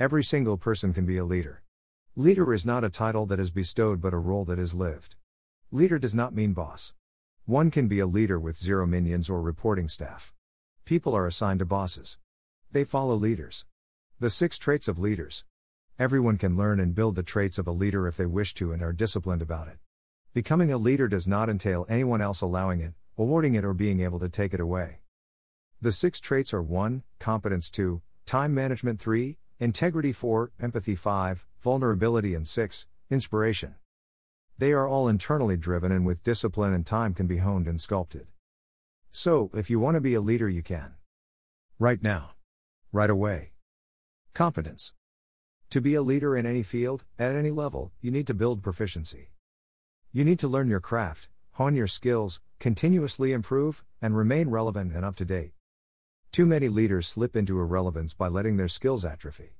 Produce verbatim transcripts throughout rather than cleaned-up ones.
Every single person can be a leader. Leader is not a title that is bestowed but a role that is lived. Leader does not mean boss. One can be a leader with zero minions or reporting staff. People are assigned to bosses. They follow leaders. The six traits of leaders. Everyone can learn and build the traits of a leader if they wish to and are disciplined about it. Becoming a leader does not entail anyone else allowing it, awarding it, or being able to take it away. The six traits are one, competence two, time management three, integrity four, empathy five, vulnerability and six, inspiration. They are all internally driven and with discipline and time can be honed and sculpted. So, if you want to be a leader you can. Right now. Right away. Competence. To be a leader in any field, at any level, you need to build proficiency. You need to learn your craft, hone your skills, continuously improve, and remain relevant and up to date. Too many leaders slip into irrelevance by letting their skills atrophy.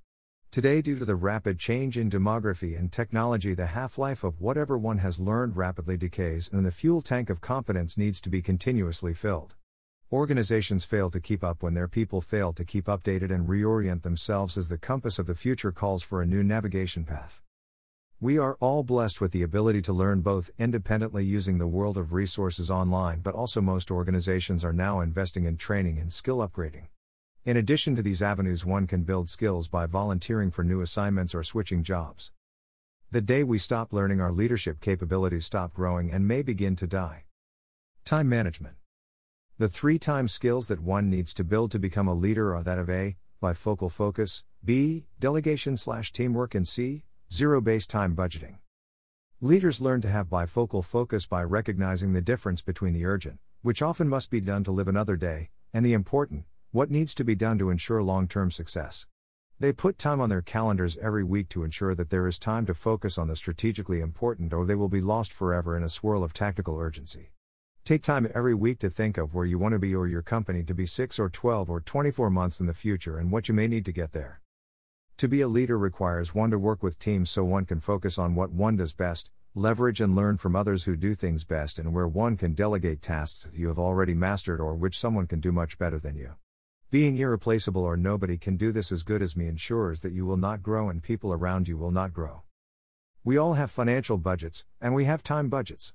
Today, due to the rapid change in demography and technology, the half-life of whatever one has learned rapidly decays and the fuel tank of competence needs to be continuously filled. Organizations fail to keep up when their people fail to keep updated and reorient themselves as the compass of the future calls for a new navigation path. We are all blessed with the ability to learn both independently using the world of resources online, but also most organizations are now investing in training and skill upgrading. In addition to these avenues, one can build skills by volunteering for new assignments or switching jobs. The day we stop learning, our leadership capabilities stop growing and may begin to die. Time management. The three time skills that one needs to build to become a leader are that of A, bifocal focus, B, delegation slash teamwork, and C, zero-based time budgeting. Leaders learn to have bifocal focus by recognizing the difference between the urgent, which often must be done to live another day, and the important, what needs to be done to ensure long-term success. They put time on their calendars every week to ensure that there is time to focus on the strategically important, or they will be lost forever in a swirl of tactical urgency. Take time every week to think of where you want to be or your company to be six or twelve or twenty-four months in the future and what you may need to get there. To be a leader requires one to work with teams so one can focus on what one does best, leverage and learn from others who do things best, and where one can delegate tasks that you have already mastered or which someone can do much better than you. Being irreplaceable or nobody can do this as good as me ensures that you will not grow and people around you will not grow. We all have financial budgets, and we have time budgets.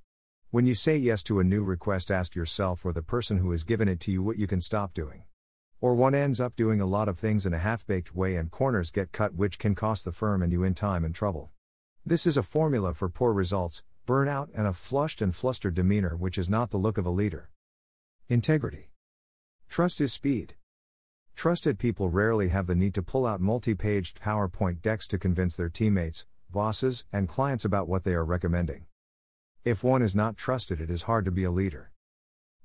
When you say yes to a new request, ask yourself or the person who has given it to you what you can stop doing. Or one ends up doing a lot of things in a half-baked way and corners get cut, which can cost the firm and you in time and trouble. This is a formula for poor results, burnout, and a flushed and flustered demeanor, which is not the look of a leader. Integrity. Trust is speed. Trusted people rarely have the need to pull out multi-paged PowerPoint decks to convince their teammates, bosses, and clients about what they are recommending. If one is not trusted, it is hard to be a leader.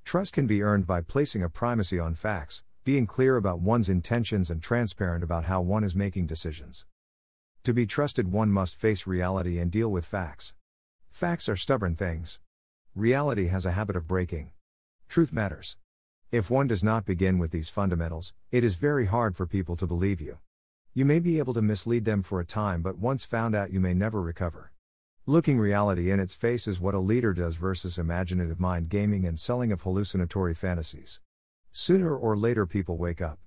Trust can be earned by placing a primacy on facts, being clear about one's intentions and transparent about how one is making decisions. To be trusted, one must face reality and deal with facts. Facts are stubborn things. Reality has a habit of breaking. Truth matters. If one does not begin with these fundamentals, it is very hard for people to believe you. You may be able to mislead them for a time, but once found out, you may never recover. Looking reality in its face is what a leader does versus imaginative mind gaming and selling of hallucinatory fantasies. Sooner or later people wake up.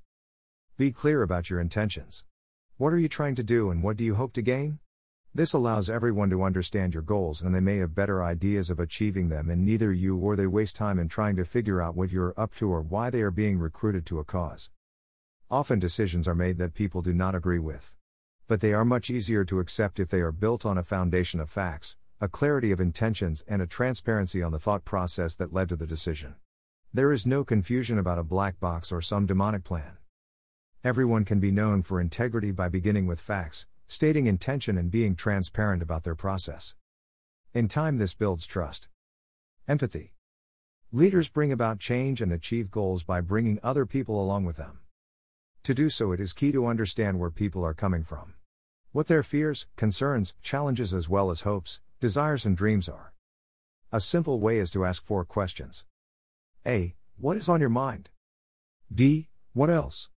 Be clear about your intentions. What are you trying to do and what do you hope to gain? This allows everyone to understand your goals, and they may have better ideas of achieving them, and neither you or they waste time in trying to figure out what you're up to or why they are being recruited to a cause. Often decisions are made that people do not agree with. But they are much easier to accept if they are built on a foundation of facts, a clarity of intentions, and a transparency on the thought process that led to the decision. There is no confusion about a black box or some demonic plan. Everyone can be known for integrity by beginning with facts, stating intention, and being transparent about their process. In time, this builds trust. Empathy. Leaders bring about change and achieve goals by bringing other people along with them. To do so, it is key to understand where people are coming from, what their fears, concerns, challenges, as well as hopes, desires, and dreams are. A simple way is to ask four questions. A. What is on your mind? B. What else?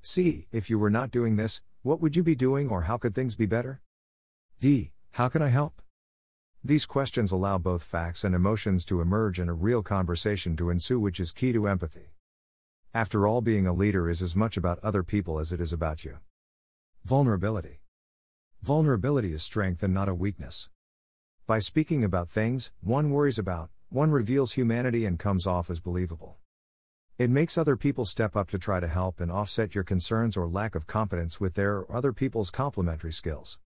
C. If you were not doing this, what would you be doing, or how could things be better? D. How can I help? These questions allow both facts and emotions to emerge and a real conversation to ensue, which is key to empathy. After all, being a leader is as much about other people as it is about you. Vulnerability. Vulnerability is strength and not a weakness. By speaking about things one worries about, one reveals humanity and comes off as believable. It makes other people step up to try to help and offset your concerns or lack of competence with their or other people's complementary skills.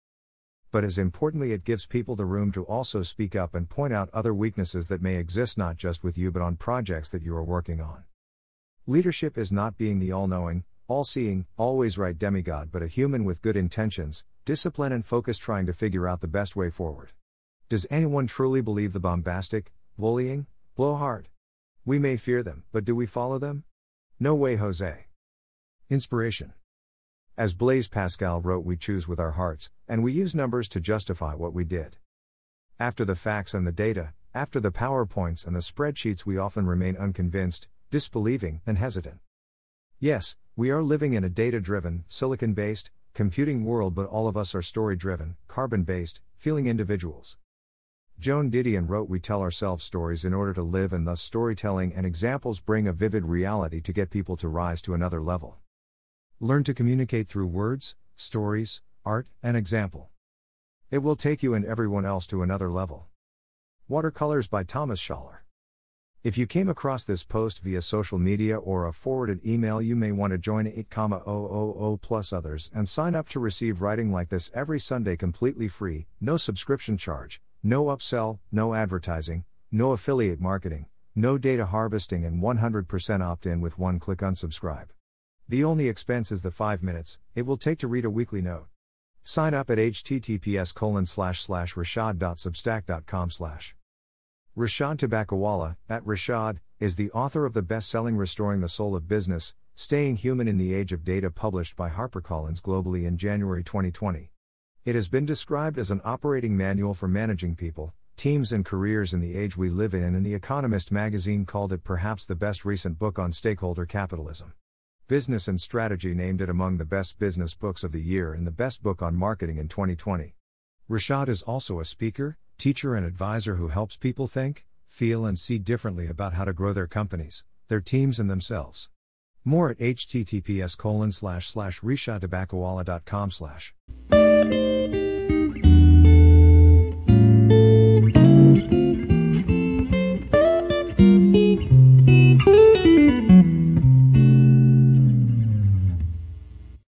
But as importantly, it gives people the room to also speak up and point out other weaknesses that may exist, not just with you but on projects that you are working on. Leadership is not being the all-knowing, all-seeing, always right demigod, but a human with good intentions, discipline and focus trying to figure out the best way forward. Does anyone truly believe the bombastic, bullying, blowhard? We may fear them, but do we follow them? No way, Jose. Inspiration. As Blaise Pascal wrote, we choose with our hearts, and we use numbers to justify what we did. After the facts and the data, after the PowerPoints and the spreadsheets, we often remain unconvinced, disbelieving, and hesitant. Yes, we are living in a data-driven, silicon-based, computing world, but all of us are story-driven, carbon-based, feeling individuals. Joan Didion wrote, we tell ourselves stories in order to live, and thus storytelling and examples bring a vivid reality to get people to rise to another level. Learn to communicate through words, stories, art, and example. It will take you and everyone else to another level. Watercolors by Thomas Schaller. If you came across this post via social media or a forwarded email, you may want to join eight thousand plus others and sign up to receive writing like this every Sunday, completely free, no subscription charge, no upsell, no advertising, no affiliate marketing, no data harvesting, and one hundred percent opt-in with one-click unsubscribe. The only expense is the five minutes it will take to read a weekly note. Sign up at h t t p s colon slash slash rashad dot substack dot com slash. Rishad Tabaccowala, at Rishad, is the author of the best-selling Restoring the Soul of Business, Staying Human in the Age of Data, published by HarperCollins globally in January twenty twenty. It has been described as an operating manual for managing people, teams, and careers in the age we live in, and The Economist magazine called it perhaps the best recent book on stakeholder capitalism. Business and Strategy named it among the best business books of the year and the best book on marketing in twenty twenty. Rishad is also a speaker, teacher, and advisor who helps people think, feel, and see differently about how to grow their companies, their teams, and themselves. More at h t t p s colon slash slash rishadabakawala dot com slash